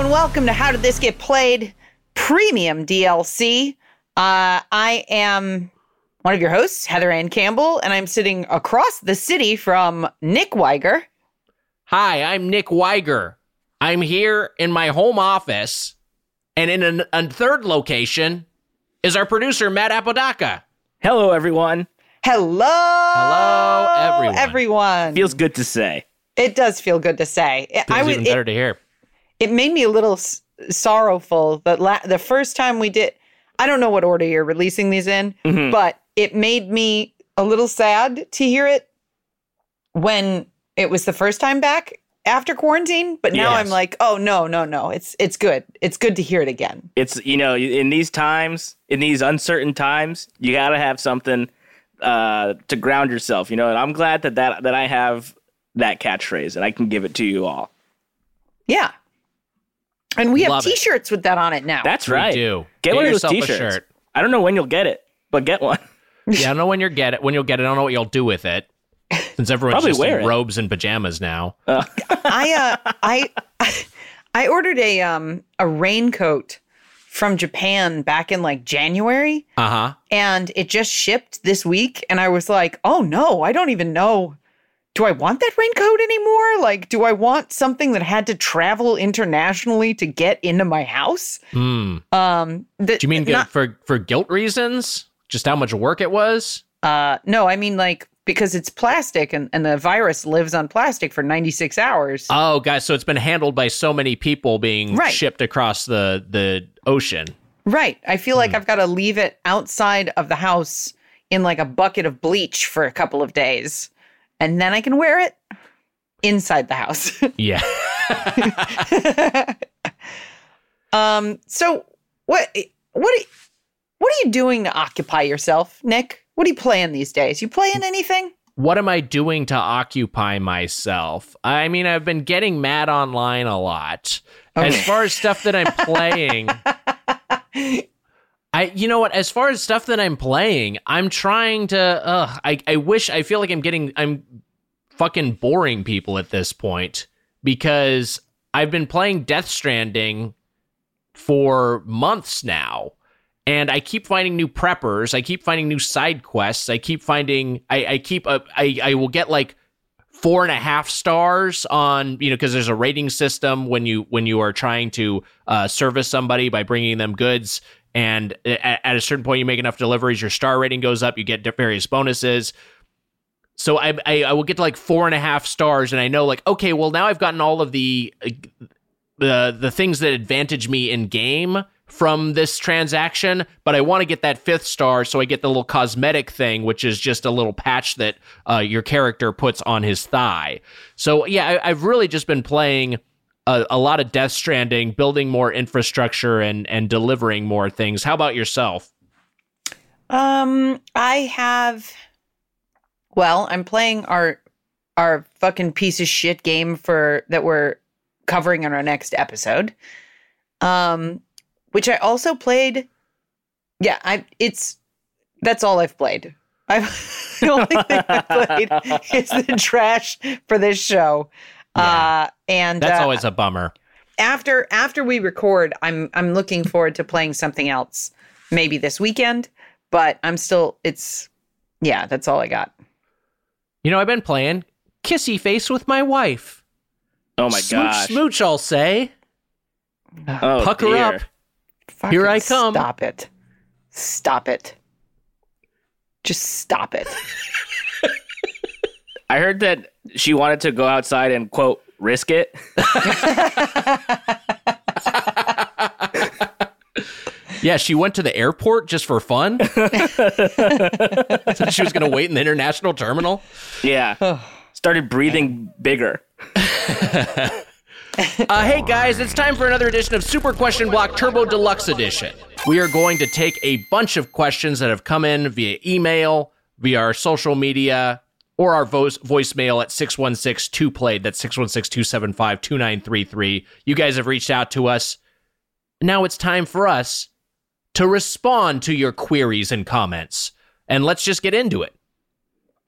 Welcome to How Did This Get Played Premium DLC. I am one of your hosts, Heather Ann Campbell, and I'm sitting across the city from Nick Weiger. Hi, I'm Nick Weiger. I'm here in my home office, and in a third location is our producer, Matt Apodaca. Hello, everyone. Hello, everyone. Feels good to say. It does feel good to say. It feels even better to hear. It made me a little sorrowful that the first time we did, I don't know what order you're releasing these in, but it made me a little sad to hear it when it was the first time back after quarantine. But now I'm like, oh, no. It's good. It's good to hear it again. It's, you know, in these times, in these uncertain times, you got to have something to ground yourself, you know, and I'm glad that I have that catchphrase and I can give it to you all. Yeah. And we have t-shirts with that on it now. That's right. We do. Get one of those t-shirts. I don't know when you'll get it, but get one. Yeah, I don't know when you'll get it. I don't know what you'll do with it. Since everyone's just in robes and pajamas now. I ordered a raincoat from Japan back in like January. Uh-huh. And it just shipped this week and I was like, "Oh no, I don't even know. Do I want that raincoat anymore? Like, do I want something that had to travel internationally to get into my house?" Do you mean for guilt reasons? Just how much work it was? No, I mean, like, because it's plastic and the virus lives on plastic for 96 hours. Oh, guys, so it's been handled by so many people being shipped across the ocean. Right. I feel like I've got to leave it outside of the house in, like, a bucket of bleach for a couple of days. And then I can wear it inside the house. Yeah. So what are you doing to occupy yourself, Nick? What are you playing these days? You playing anything? What am I doing to occupy myself? I mean, I've been getting mad online a lot. Okay. As far as stuff that I'm playing, you know what? As far as stuff that I'm playing, I'm trying to. I feel like I'm fucking boring people at this point because I've been playing Death Stranding for months now, and I keep finding new preppers. I keep finding new side quests. I keep finding. I will get like 4.5 stars on, you know, because there's a rating system when you are trying to service somebody by bringing them goods. And at a certain point, you make enough deliveries, your star rating goes up, you get various bonuses. So I will get to like 4.5 stars, and I know like, okay, well, now I've gotten all of the things that advantage me in game from this transaction, but I want to get that 5th star, so I get the little cosmetic thing, which is just a little patch that your character puts on his thigh. So yeah, I've really just been playing a lot of Death Stranding, building more infrastructure and delivering more things. How about yourself? I'm playing our fucking piece of shit game that we're covering in our next episode. Which I also played. Yeah, that's all I've played. The only thing I played is the trash for this show. Yeah. And that's always a bummer. After we record, I'm looking forward to playing something else, maybe this weekend. But I'm still, that's all I got. You know, I've been playing Kissy Face with my wife. Oh my gosh, smooch! I'll say, oh, pucker dear. Up. Fucking here I come. Stop it. Just stop it. I heard that she wanted to go outside and, quote, risk it. Yeah, she went to the airport just for fun. So she was going to wait in the international terminal. Yeah. Started breathing bigger. Hey, guys, it's time for another edition of Super Question Block Turbo Deluxe Edition. We are going to take a bunch of questions that have come in via email, via our social media, or our voicemail at 616-2-PLAYED. That's 616-275-2933. You guys have reached out to us. Now it's time for us to respond to your queries and comments. And let's just get into it.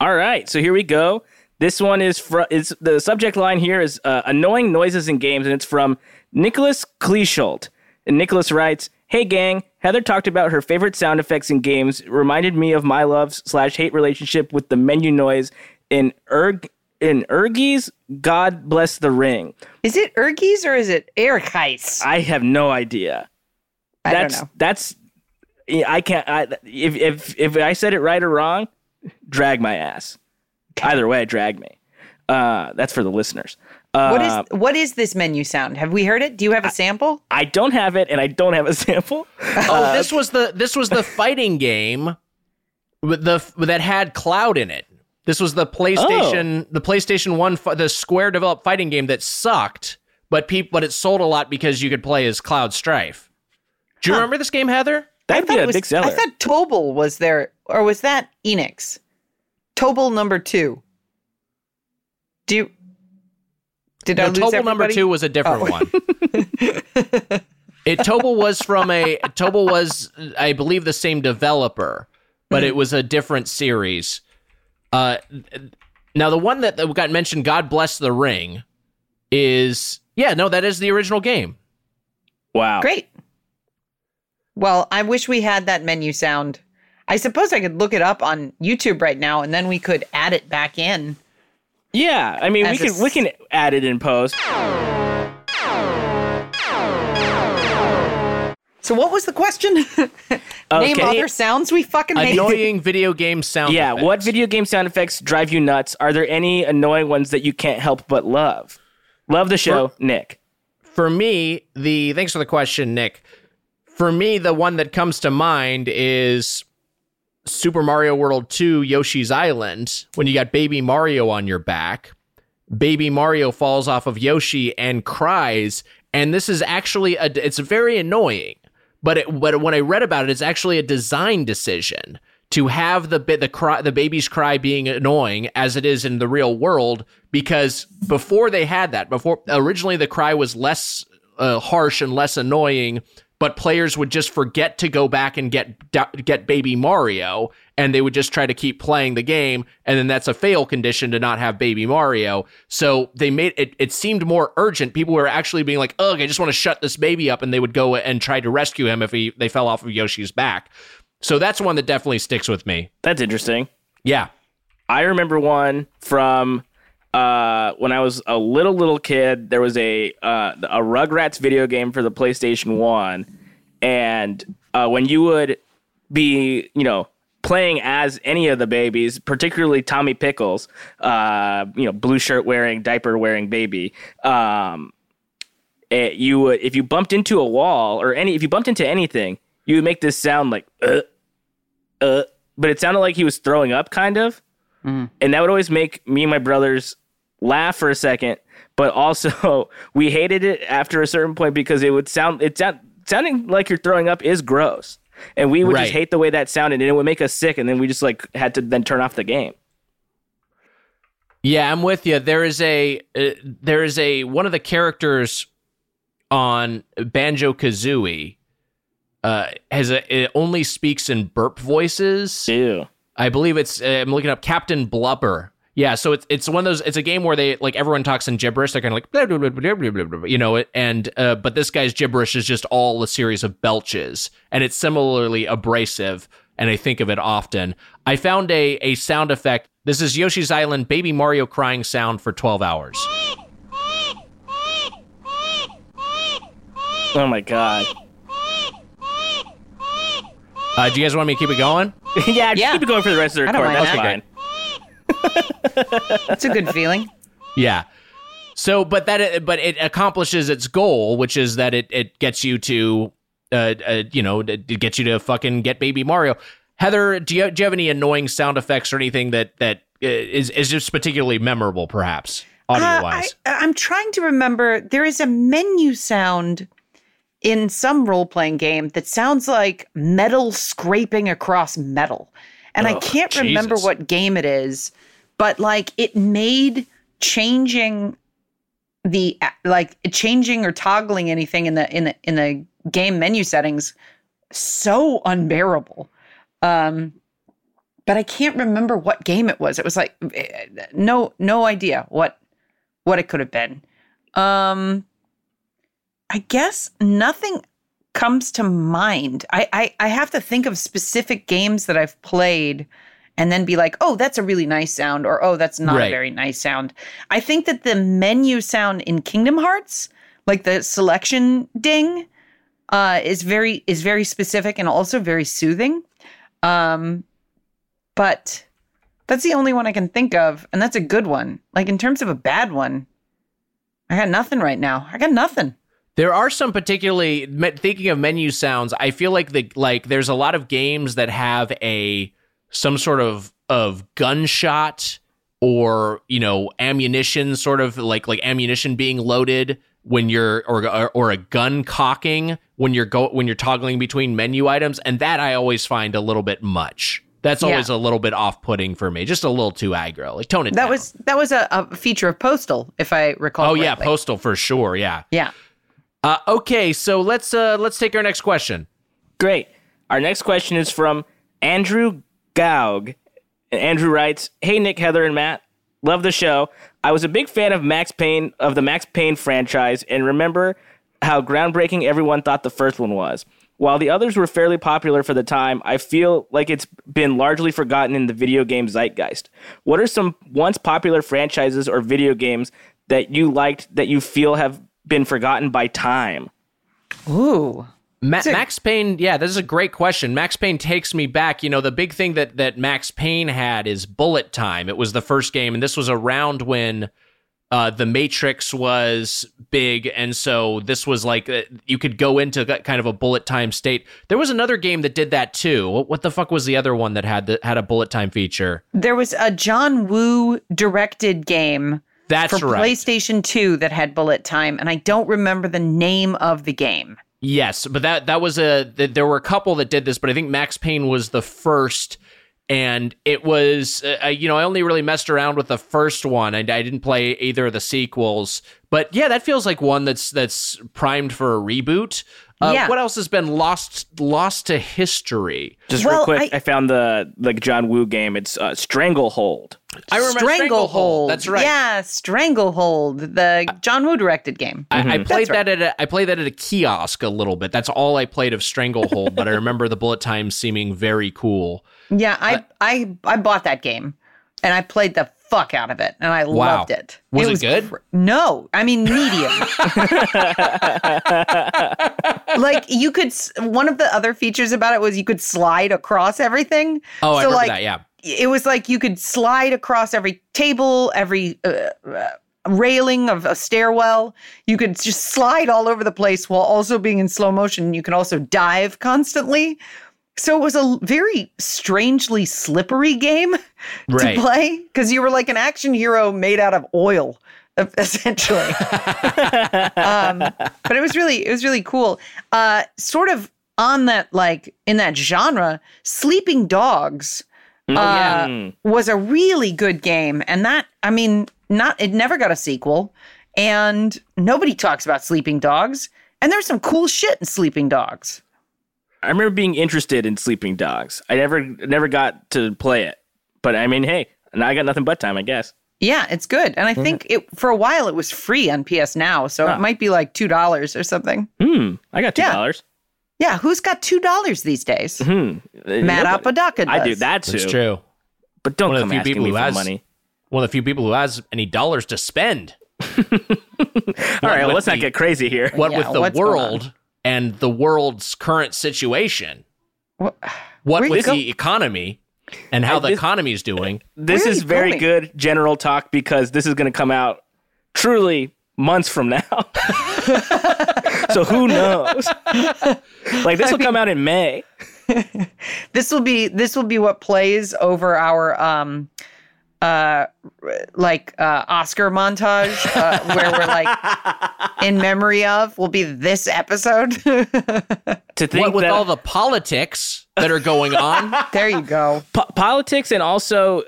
All right, so here we go. This one is from, the subject line here is annoying noises in games, and it's from Nicholas Kleeschold. And Nicholas writes, "Hey gang, Heather talked about her favorite sound effects in games. It reminded me of my love/hate relationship with the menu noise in Ehrgeiz, God Bless the Ring." Is it Ehrgeiz or is it Ehrgeiz? I have no idea. I don't know. If I said it right or wrong, drag my ass. Either way, drag me. That's for the listeners. What is this menu sound? Have we heard it? Do you have a sample? I don't have it, and I don't have a sample. This was the fighting game with that had Cloud in it. This was the PlayStation the PlayStation 1, the Square developed fighting game that sucked, but it sold a lot because you could play as Cloud Strife. Do you remember this game, Heather? That'd be a big seller. I thought Tobal was there, or was that Enix? Tobal number 2. Did I lose Tobal everybody? Number 2 was a different one. Tobal was, I believe, the same developer, but it was a different series. Now the one that got mentioned, God Bless the Ring, that is the original game. Wow. Great. Well, I wish we had that menu sound. I suppose I could look it up on YouTube right now, and then we could add it back in. Yeah, I mean, we can add it in post. So what was the question? Name other sounds we fucking make. Annoying video game sound effects. Yeah, what video game sound effects drive you nuts? Are there any annoying ones that you can't help but love? Love the show, Nick. For me, thanks for the question, Nick. For me, the one that comes to mind is Super Mario World 2 Yoshi's Island, when you got Baby Mario on your back. Baby Mario falls off of Yoshi and cries, and this is actually it's very annoying, but when I read about it, it's actually a design decision to have the baby's cry being annoying as it is in the real world, because originally the cry was less harsh and less annoying, but players would just forget to go back and get Baby Mario, and they would just try to keep playing the game, and then that's a fail condition to not have Baby Mario. So they made it seemed more urgent. People were actually being like, "Ugh, I just want to shut this baby up," and they would go and try to rescue him if they fell off of Yoshi's back. So that's one that definitely sticks with me. That's interesting. Yeah. I remember one from when I was a little kid. There was a Rugrats video game for the PlayStation 1, and when you would be, playing as any of the babies, particularly Tommy Pickles, blue shirt wearing, diaper wearing baby, if you bumped into a wall or if you bumped into anything, you would make this sound like but it sounded like he was throwing up, kind of. Mm. And that would always make me and my brothers laugh for a second, but also we hated it after a certain point because it would sounding like you're throwing up is gross, and we would just hate the way that sounded, and it would make us sick, and then we just had to then turn off the game. Yeah, I'm with you. There is one of the characters on Banjo-Kazooie it only speaks in burp voices. Ew. I believe it's, I'm looking up Captain Blubber. Yeah, so it's one of those, it's a game where they, everyone talks in gibberish. They're kind of like, blah, blah, blah, blah, blah, blah, blah, but this guy's gibberish is just all a series of belches, and it's similarly abrasive, and I think of it often. I found a sound effect. This is Yoshi's Island Baby Mario crying sound for 12 hours. Oh my God. Do you guys want me to keep it going? Yeah, just keep it going for the rest of the recording. That's fine. It's a good feeling. Yeah. So, but it accomplishes its goal, which is that it gets you to, it gets you to fucking get Baby Mario. Heather, do you have any annoying sound effects or anything that is just particularly memorable, perhaps audio-wise? I'm trying to remember. There is a menu sound in some role-playing game that sounds like metal scraping across metal. And I can't remember what game it is, but like it made changing the like changing or toggling anything in the game menu settings so unbearable. But I can't remember what game it was. It was like no idea what it could have been. I guess nothing comes to mind. I have to think of specific games that I've played and then be like, oh, that's a really nice sound, or oh, that's not a very nice sound. I think that the menu sound in Kingdom Hearts, like the selection ding, is very specific and also very soothing. But that's the only one I can think of, and that's a good one. Like in terms of a bad one, I got nothing right now. I got nothing. There are some particularly, thinking of menu sounds, I feel like there's a lot of games that have some sort of gunshot or, you know, ammunition, sort of like ammunition being loaded when you're or a gun cocking when you're toggling between menu items, and that I always find a little bit much. That's always a little bit off-putting for me, just a little too aggro. Like tone it down. That was a feature of Postal, if I recall. Oh yeah, Postal for sure. Yeah. Yeah. Okay, so let's take our next question. Great. Our next question is from Andrew Gaug. And Andrew writes, "Hey Nick, Heather, and Matt, love the show. I was a big fan of the Max Payne franchise, and remember how groundbreaking everyone thought the first one was. While the others were fairly popular for the time, I feel like it's been largely forgotten in the video game zeitgeist. What are some once popular franchises or video games that you liked that you feel have been forgotten by time?" Ooh. Max Payne, yeah, this is a great question. Max Payne takes me back. You know, the big thing that Max Payne had is bullet time. It was the first game, and this was around when The Matrix was big, and so this was like you could go into kind of a bullet time state. There was another game that did that too. What the fuck was the other one that had a bullet time feature? There was a John Woo directed game. That's for right. PlayStation 2 that had bullet time, and I don't remember the name of the game. Yes, but that was there were a couple that did this, but I think Max Payne was the first, and it was, you know, I only really messed around with the first one, and I didn't play either of the sequels. But yeah, that feels like one that's primed for a reboot. Yeah. What else has been lost to history? Just real quick, I found the John Woo game. It's Stranglehold. I remember Stranglehold. That's right. Yeah, Stranglehold, the John Woo directed game. Mm-hmm. I played that at a kiosk a little bit. That's all I played of Stranglehold, but I remember the bullet time seeming very cool. Yeah, I bought that game, and I played the fuck out of it, and I loved it. Was it good? No, I mean medium. Like you could, one of the other features about it was you could slide across everything. Oh, so I remember that. Yeah, it was like you could slide across every table, every railing of a stairwell. You could just slide all over the place while also being in slow motion. You can also dive constantly. So it was a very strangely slippery game to play because you were like an action hero made out of oil, essentially. But it was really cool. Sort of on that, like in that genre, Sleeping Dogs was a really good game, and that it never got a sequel, and nobody talks about Sleeping Dogs, and there's some cool shit in Sleeping Dogs. I remember being interested in Sleeping Dogs. I never got to play it. But I mean, hey, now I got nothing but time, I guess. Yeah, it's good. And I think for a while it was free on PS Now, so it might be like $2 or something. Hmm. I got $2. Yeah, who's got $2 these days? Mm-hmm. Matt Apodaca does. I do that too. That's true. But don't come asking me for money. One of the few people who has any dollars to spend. All right, well, let's not get crazy here. What with the world and the world's current situation, what with the economy and how the economy is doing. This is very good general talk because this is going to come out truly months from now. So who knows? Like this will come out in May. This will be what plays over our Oscar montage where we're like in memory of will be this episode. to think what, with that, all the politics that are going on. There you go. Politics and also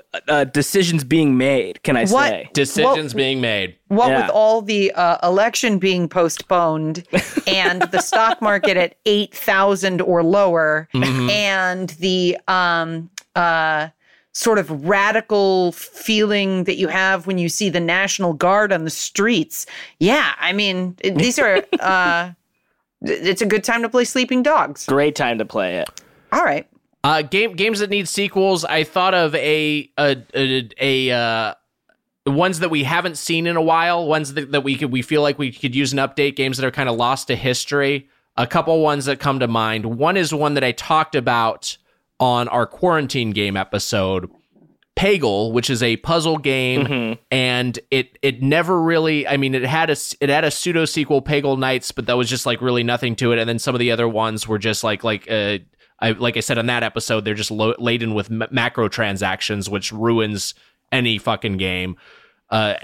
decisions being made, can I say? Decisions being made. What with all the election being postponed and the stock market at 8,000 or lower and the sort of radical feeling that you have when you see the National Guard on the streets. Yeah, I mean, these are... it's a good time to play Sleeping Dogs. Great time to play it. All right. Games that need sequels. I thought of ones that we haven't seen in a while. Ones that we feel like we could use an update. Games that are kind of lost to history. A couple ones that come to mind. One is one that I talked about on our quarantine game episode, Peggle, which is a puzzle game, and it never really, I mean, it had a pseudo sequel, Peggle Nights, but that was just like really nothing to it. And then some of the other ones were just like I said on that episode, they're just laden with macro transactions, which ruins any fucking game. But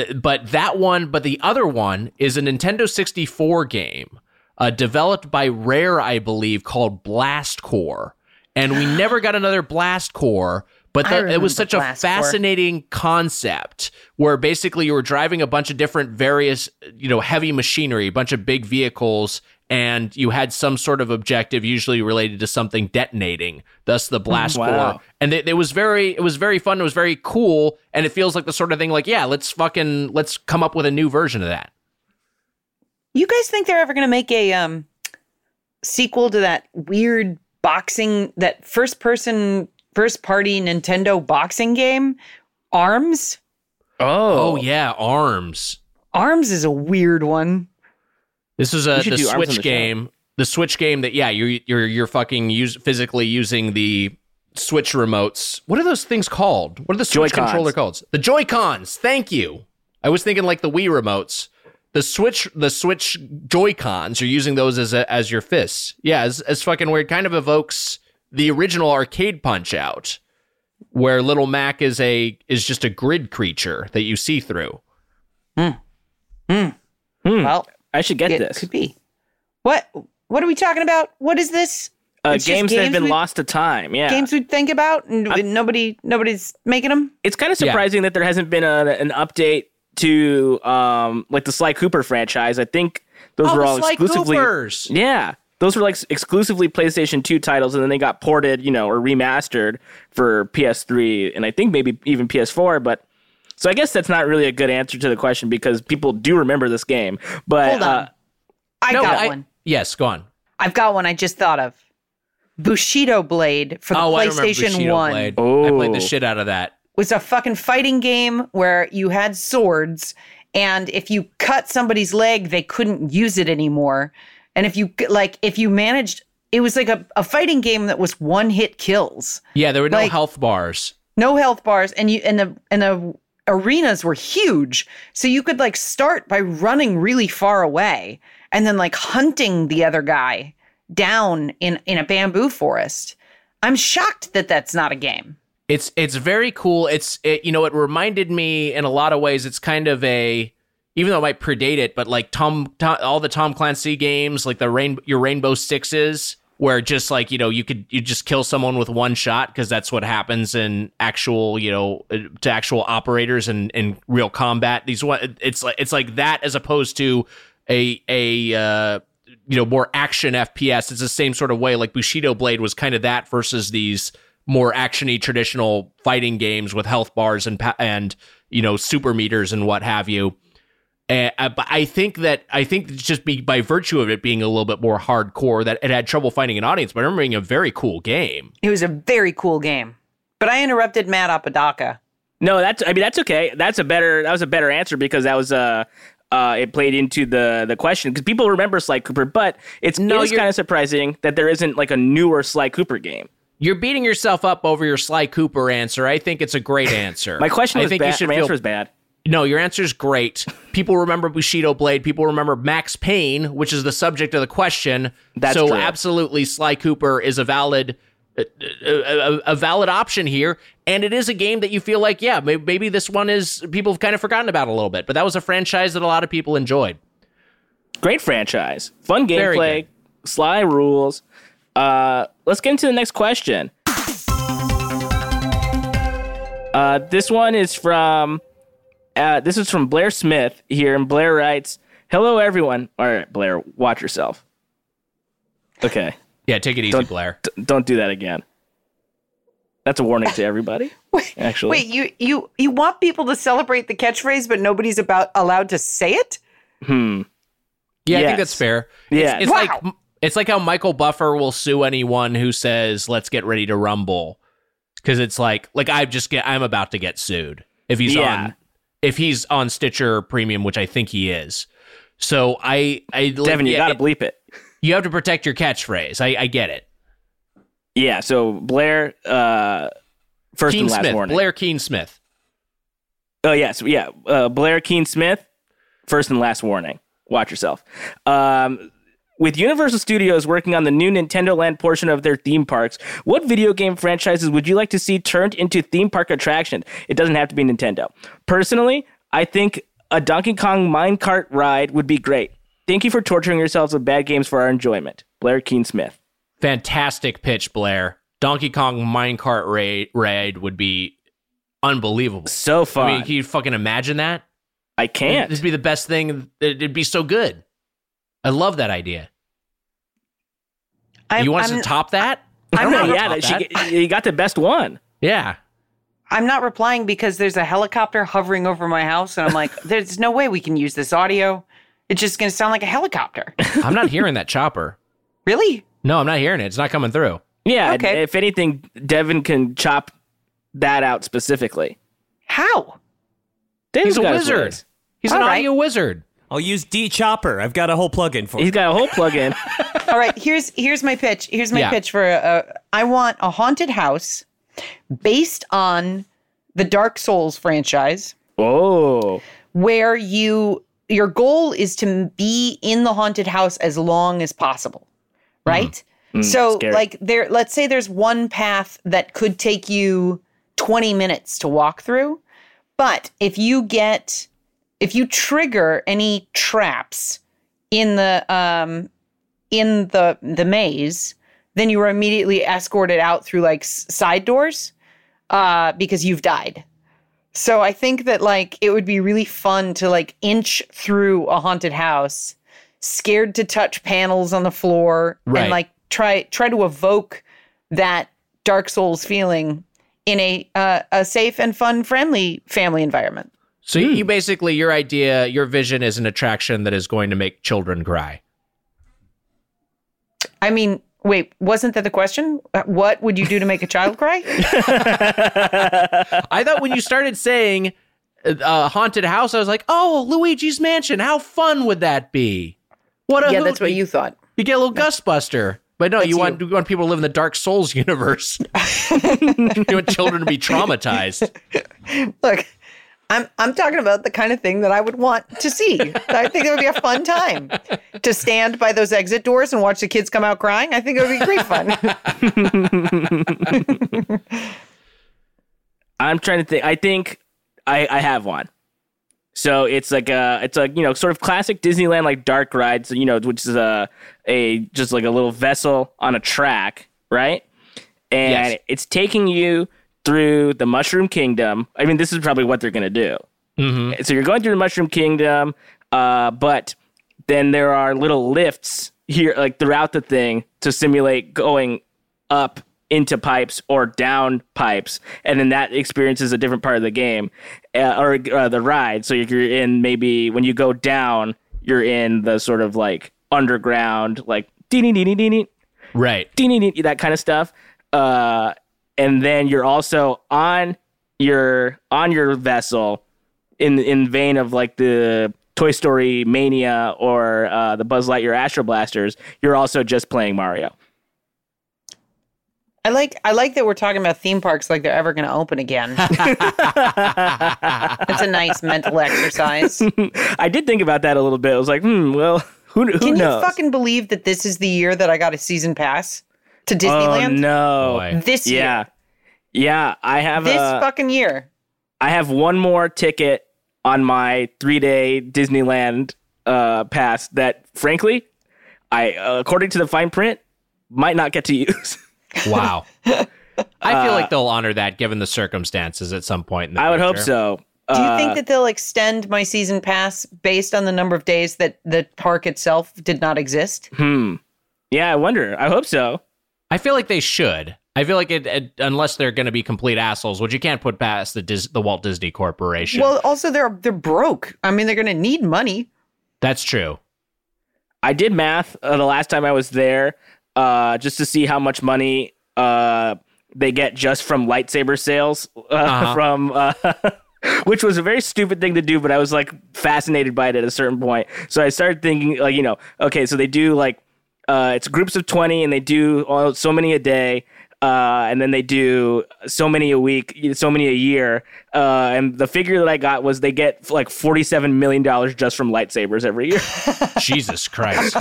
the other one is a Nintendo 64 game developed by Rare, I believe, called Blast Core. And we never got another Blast Core, but it was such a fascinating concept where basically you were driving a bunch of different various, heavy machinery, a bunch of big vehicles, and you had some sort of objective usually related to something detonating, thus the Blast Core. And it was very fun. It was very cool. And it feels like the sort of thing like, yeah, let's come up with a new version of that. You guys think they're ever going to make a sequel to that weird boxing, that first party Nintendo boxing game, Arms? Oh yeah, Arms. Arms is a weird one. This is the Switch game. Show. The Switch game that you're fucking physically using the Switch remotes. What are those things called? What are the Switch Joy-Cons. Controller called? The Joy-Cons. Thank you. I was thinking like the Wii remotes. The Switch Joy-Cons, you're using those as your fists. Yeah, it's fucking weird. Kind of evokes the original arcade Punch-Out, where Little Mac is just a grid creature that you see through. Well, I should get this. Could be. What are we talking about? What is this? Games that have been lost to time. Yeah, games we'd think about, and nobody's making them. It's kind of surprising that there hasn't been an update to like the Sly Cooper franchise. I think those were all exclusively Coopers. Yeah, those were like exclusively PlayStation 2 titles, and then they got ported, or remastered for PS3, and I think maybe even PS4. But so I guess that's not really a good answer to the question because people do remember this game. But hold on, I got one. Yes, go on. I've got one I just thought of. Bushido Blade for the PlayStation 1. Blade. Oh. I played the shit out of that. Was a fucking fighting game where you had swords, and if you cut somebody's leg, they couldn't use it anymore. And if you managed, it was like a fighting game that was one-hit kills. Yeah, there were no health bars. No health bars, and the arenas were huge, so you could start by running really far away, and then hunting the other guy down in a bamboo forest. I'm shocked that that's not a game. It's very cool. It reminded me in a lot of ways. It's kind of even though it might predate it, but like all the Tom Clancy games, like your Rainbow Sixes, where just you just kill someone with one shot because that's what happens in actual to actual operators and in real combat. It's like that as opposed to a more action FPS. It's the same sort of way. Like Bushido Blade was kind of that versus these more action-y traditional fighting games with health bars and super meters and what have you. But I think just by virtue of it being a little bit more hardcore that it had trouble finding an audience, but I remember being a very cool game. It was a very cool game. But I interrupted Matt Apodaca. No, that's okay. That was a better answer because that was it played into the question because people remember Sly Cooper, but it's kind of surprising that there isn't a newer Sly Cooper game. You're beating yourself up over your Sly Cooper answer. I think it's a great answer. My question was bad. My answer was bad. No, your answer is great. People remember Bushido Blade. People remember Max Payne, which is the subject of the question. That's so true. Absolutely, Sly Cooper is a valid option here. And it is a game that you feel like, yeah, maybe this one is people have kind of forgotten about a little bit. But that was a franchise that a lot of people enjoyed. Great franchise. Fun gameplay. Sly rules. Let's get into the next question. This one is from... this is from Blair Smith here, and Blair writes, "Hello, everyone." All right, Blair, watch yourself. Okay. Yeah, take it easy, Blair. Don't do that again. That's a warning to everybody, actually. Wait, you want people to celebrate the catchphrase, but nobody's allowed to say it? Yeah, yes. I think that's fair. Yeah. It's wow. It's like how Michael Buffer will sue anyone who says, "Let's get ready to rumble." Because it's like I'm about to get sued if he's on... If he's on Stitcher Premium, which I think he is. So Devin, you got to bleep it. You have to protect your catchphrase. I get it. Yeah, so Blair, first Keen and last Smith, warning. Blair Keen Smith. Oh, yes. Yeah, Blair Keen Smith, first and last warning. Watch yourself. With Universal Studios working on the new Nintendo Land portion of their theme parks, what video game franchises would you like to see turned into theme park attractions? It doesn't have to be Nintendo. Personally, I think a Donkey Kong minecart ride would be great. Thank you for torturing yourselves with bad games for our enjoyment. Blair Keen Smith. Fantastic pitch, Blair. Donkey Kong minecart raid would be unbelievable. So fun. I mean, can you fucking imagine that? I can't. This would be the best thing. It'd be so good. I love that idea. You want to top that? I'm not. Yeah, you got the best one. Yeah. I'm not replying because there's a helicopter hovering over my house, and I'm like, there's no way we can use this audio. It's just going to sound like a helicopter. I'm not hearing that chopper. Really? No, I'm not hearing it. It's not coming through. Yeah. Okay. If anything, Devin can chop that out specifically. How? Devin's He's a wizard. He's All an right. audio wizard. I'll use D-Chopper. I've got a whole plug-in for it. He's got a whole plug-in. All right, here's my pitch. Here's my pitch for I want a haunted house based on the Dark Souls franchise. Oh. Where your goal is to be in the haunted house as long as possible, right? So, scary. Let's say there's one path that could take you 20 minutes to walk through, but if you trigger any traps in the maze, then you are immediately escorted out through side doors because you've died. So I think that it would be really fun to inch through a haunted house, scared to touch panels on the floor, right, and try to evoke that Dark Souls feeling in a safe and fun, friendly family environment. So you basically, your vision is an attraction that is going to make children cry. I mean, wait, wasn't that the question? What would you do to make a child cry? I thought when you started saying haunted house, I was like, oh, Luigi's Mansion. How fun would that be? Yeah, that's what you thought. You get a little Ghostbuster. But no, you want people to live in the Dark Souls universe. You want children to be traumatized. Look. I'm talking about the kind of thing that I would want to see. I think it would be a fun time to stand by those exit doors and watch the kids come out crying. I think it would be great fun. I'm trying to think. I think I have one. So it's sort of classic Disneyland dark rides, which is just a little vessel on a track, right? And it's taking you through the Mushroom Kingdom. I mean, this is probably what they're going to do. Mm-hmm. So you're going through the Mushroom Kingdom, but then there are little lifts here, throughout the thing, to simulate going up into pipes or down pipes, and then that experiences a different part of the game or the ride. So you're in, maybe when you go down, you're in the sort of underground, dee-dee-dee-dee-dee-dee. Right. Dee-dee-dee, that kind of stuff. And then you're also on your vessel, in vein of the Toy Story Mania or the Buzz Lightyear Astro Blasters. You're also just playing Mario. I like that we're talking about theme parks like they're ever going to open again. That's a nice mental exercise. I did think about that a little bit. I was like, well, who Can knows? You fucking believe that this is the year that I got a season pass to Disneyland? Oh, no. This year. Yeah, I have this fucking year. I have one more ticket on my 3-day Disneyland pass that, frankly, I according to the fine print, might not get to use. Wow. I feel like they'll honor that given the circumstances at some point in the future. I would hope so. Do you think that they'll extend my season pass based on the number of days that the park itself did not exist? Yeah, I wonder. I hope so. I feel like they should. I feel like it unless they're going to be complete assholes, which you can't put past the Walt Disney Corporation. Well, also, they're broke. I mean, they're going to need money. That's true. I did math the last time I was there just to see how much money they get just from lightsaber sales from... which was a very stupid thing to do, but I was like fascinated by it at a certain point. So I started thinking, like, you know, okay, so they do like it's groups of 20 and they do so many a day. And then they do so many a week, so many a year. And the figure that I got was they get like $47 million just from lightsabers every year. Jesus Christ.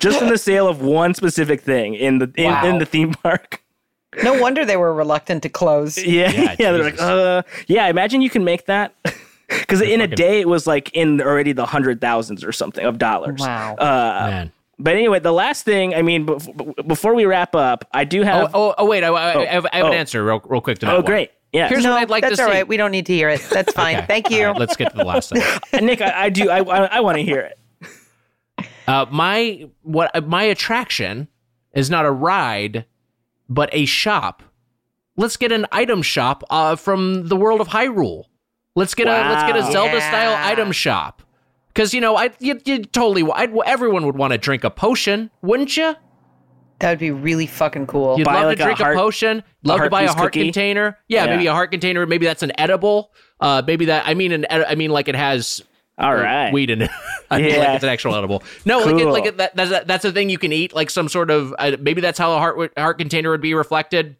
Just from the sale of one specific thing in the theme park. No wonder they were reluctant to close. Yeah, they're like, yeah, imagine you can make that. Because in a day, it was like in already the hundred thousands or something of dollars. Wow. Man. But anyway, the last thing, I mean, before we wrap up, I do have... wait, I have an answer real quick to that one. Oh, great. Yeah. Here's what I'd like to see. That's all right. We don't need to hear it. That's fine. Okay. Thank you. Right, let's get to the last thing. Nick, I want to hear it. My attraction is not a ride... but a shop. Let's get an item shop from the world of Hyrule. Let's get a Zelda-style item shop. Because, you know, everyone would want to drink a potion, wouldn't you? That would be really fucking cool. You'd love to drink a potion. Love to buy a heart container. Yeah, maybe a heart container. Maybe that's an edible. Like it has... All right. Weed in it. Like it's an actual edible. No, cool. That's a thing you can eat, like some sort of, maybe that's how a heart container would be reflected.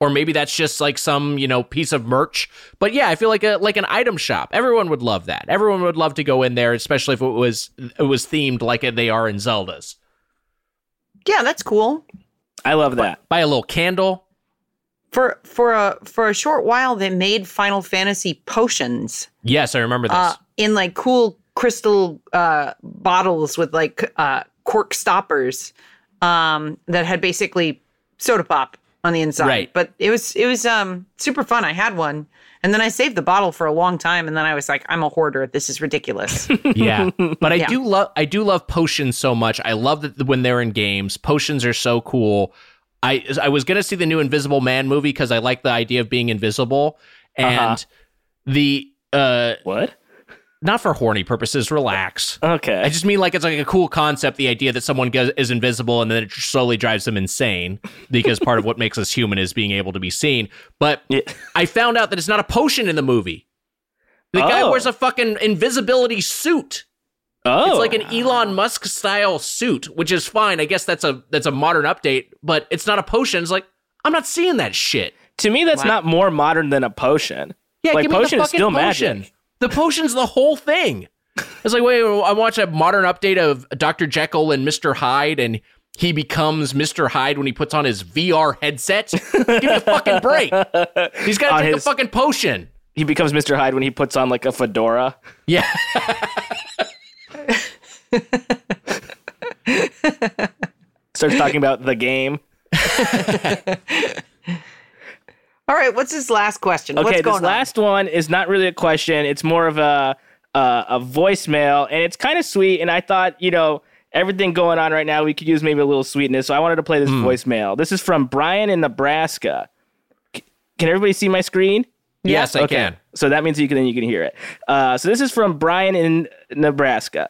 Or maybe that's just like some, you know, piece of merch. But yeah, I feel like an item shop. Everyone would love that. Everyone would love to go in there, especially if it was themed like they are in Zelda's. Yeah, that's cool. I love that. Buy a little candle. For a short while, they made Final Fantasy potions. Yes, I remember this. In like cool crystal bottles with like cork stoppers that had basically soda pop on the inside. Right. But it was super fun. I had one, and then I saved the bottle for a long time, and then I was like, I'm a hoarder. This is ridiculous. Yeah, but I do love potions so much. I love that when they're in games, potions are so cool. I was going to see the new Invisible Man movie because I like the idea of being invisible. And what? Not for horny purposes, relax. Okay. I just mean like it's like a cool concept, the idea that someone is invisible and then it slowly drives them insane because part of what makes us human is being able to be seen. But I found out that it's not a potion in the movie. The guy wears a fucking invisibility suit. Oh. It's like an Elon Musk style suit, which is fine. I guess that's a modern update, but it's not a potion. It's like, I'm not seeing that shit. To me, that's not more modern than a potion. Yeah, like, give me potion the fucking is still potion. Magic. The potion's the whole thing. It's like, wait, I watched a modern update of Dr. Jekyll and Mr. Hyde, and he becomes Mr. Hyde when he puts on his VR headset. Give me a fucking break. He's got to take a fucking potion. He becomes Mr. Hyde when he puts on like a fedora. Yeah. Starts talking about the game. All right, what's this last question? Okay, this last one is not really a question. It's more of a voicemail, and it's kind of sweet. And I thought, you know, everything going on right now, we could use maybe a little sweetness. So I wanted to play this voicemail. This is from Brian in Nebraska. Can everybody see my screen? Yes, I can. So that means you can hear it. So this is from Brian in Nebraska.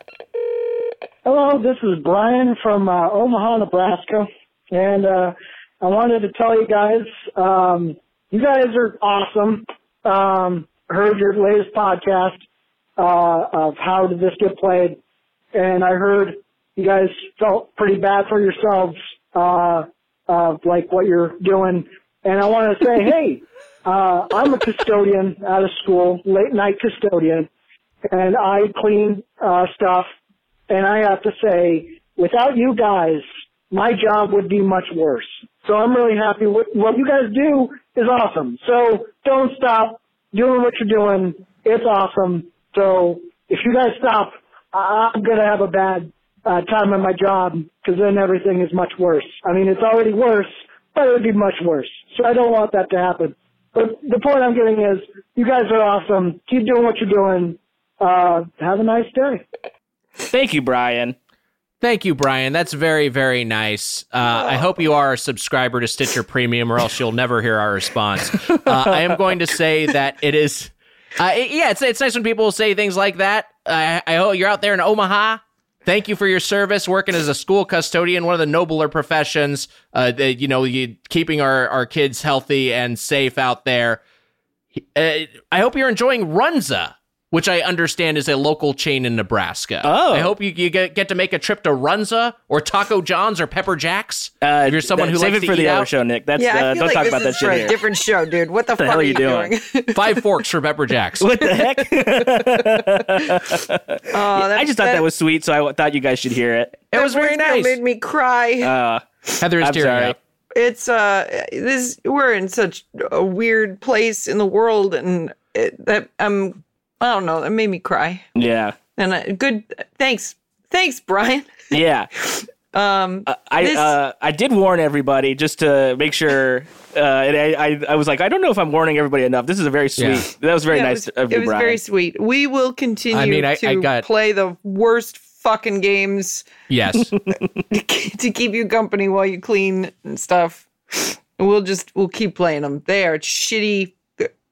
Hello, this is Brian from Omaha, Nebraska. And I wanted to tell you guys, you guys are awesome. Heard your latest podcast of How Did This Get Played? And I heard you guys felt pretty bad for yourselves of like what you're doing. And I want to say, hey, I'm a custodian out of school, late night custodian, and I clean stuff. And I have to say, without you guys, my job would be much worse. So I'm really happy with what you guys do is awesome. So don't stop doing what you're doing. It's awesome. So if you guys stop, I'm going to have a bad time at my job because then everything is much worse. I mean, it's already worse, but it would be much worse. So I don't want that to happen. But the point I'm getting is you guys are awesome. Keep doing what you're doing. Have a nice day. Thank you, Brian. Thank you, Brian. That's very, very nice. I hope you are a subscriber to Stitcher Premium or else you'll never hear our response. I am going to say that it is... it's nice when people say things like that. I hope you're out there in Omaha. Thank you for your service, working as a school custodian, one of the nobler professions, keeping our kids healthy and safe out there. I hope you're enjoying Runza, which I understand is a local chain in Nebraska. Oh. I hope you get to make a trip to Runza or Taco John's or Pepper Jack's. If you're someone who likes to eat out. Save it for the other show, Nick. Don't talk about that shit here. Different show, dude. What the fuck are you doing? 5 forks for Pepper Jack's. What the heck? I just thought that was sweet, so I thought you guys should hear it. It was very nice. It made me cry. Heather is tearing up. It's we're in such a weird place in the world, and I don't know. That made me cry. Yeah. And thanks, Brian. Yeah. I did warn everybody just to make sure. And I was like, I don't know if I'm warning everybody enough. This is a very sweet. Yeah. That was very nice of you, Brian. It was very sweet. We will continue to play the worst fucking games. Yes. to keep you company while you clean and stuff. And we'll keep playing them. They are shitty.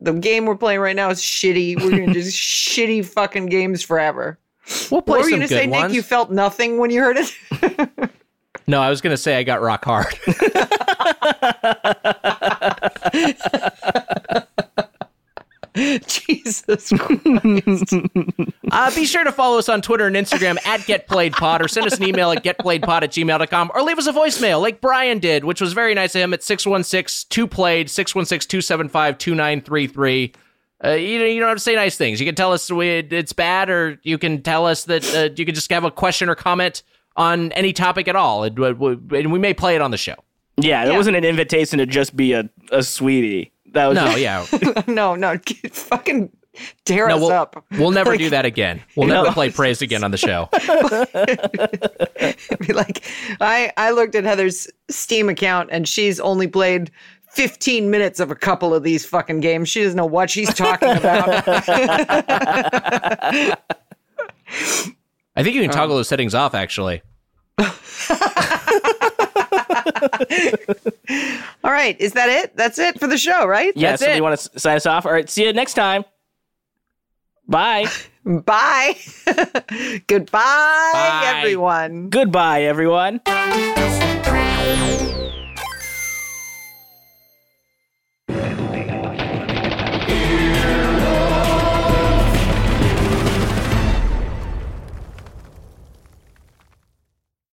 The game we're playing right now is shitty. We're going to do shitty fucking games forever. We'll play some good ones. What were you going to say, Nick? You felt nothing when you heard it? No, I was going to say I got rock hard. Jesus Christ. Be sure to follow us on Twitter and Instagram at GetPlayedPod or send us an email at getplayedpod@gmail.com or leave us a voicemail like Brian did, which was very nice of him at 616-2PLAYED, 616-275-2933. You don't have to say nice things. You can tell us it's bad, or you can tell us that you can just have a question or comment on any topic at all, and we may play it on the show. Yeah, it wasn't an invitation to just be a sweetie. No, fucking tear us up. We'll never do that again. We'll never play praise again on the show. It'd be like, I looked at Heather's Steam account and she's only played 15 minutes of a couple of these fucking games. She doesn't know what she's talking about. I think you can toggle those settings off, actually. All right, is that it? That's it for the show, right? Yeah, that's it. You want to sign us off? All right, see you next time. Bye. Bye. Goodbye, everyone. Goodbye, everyone.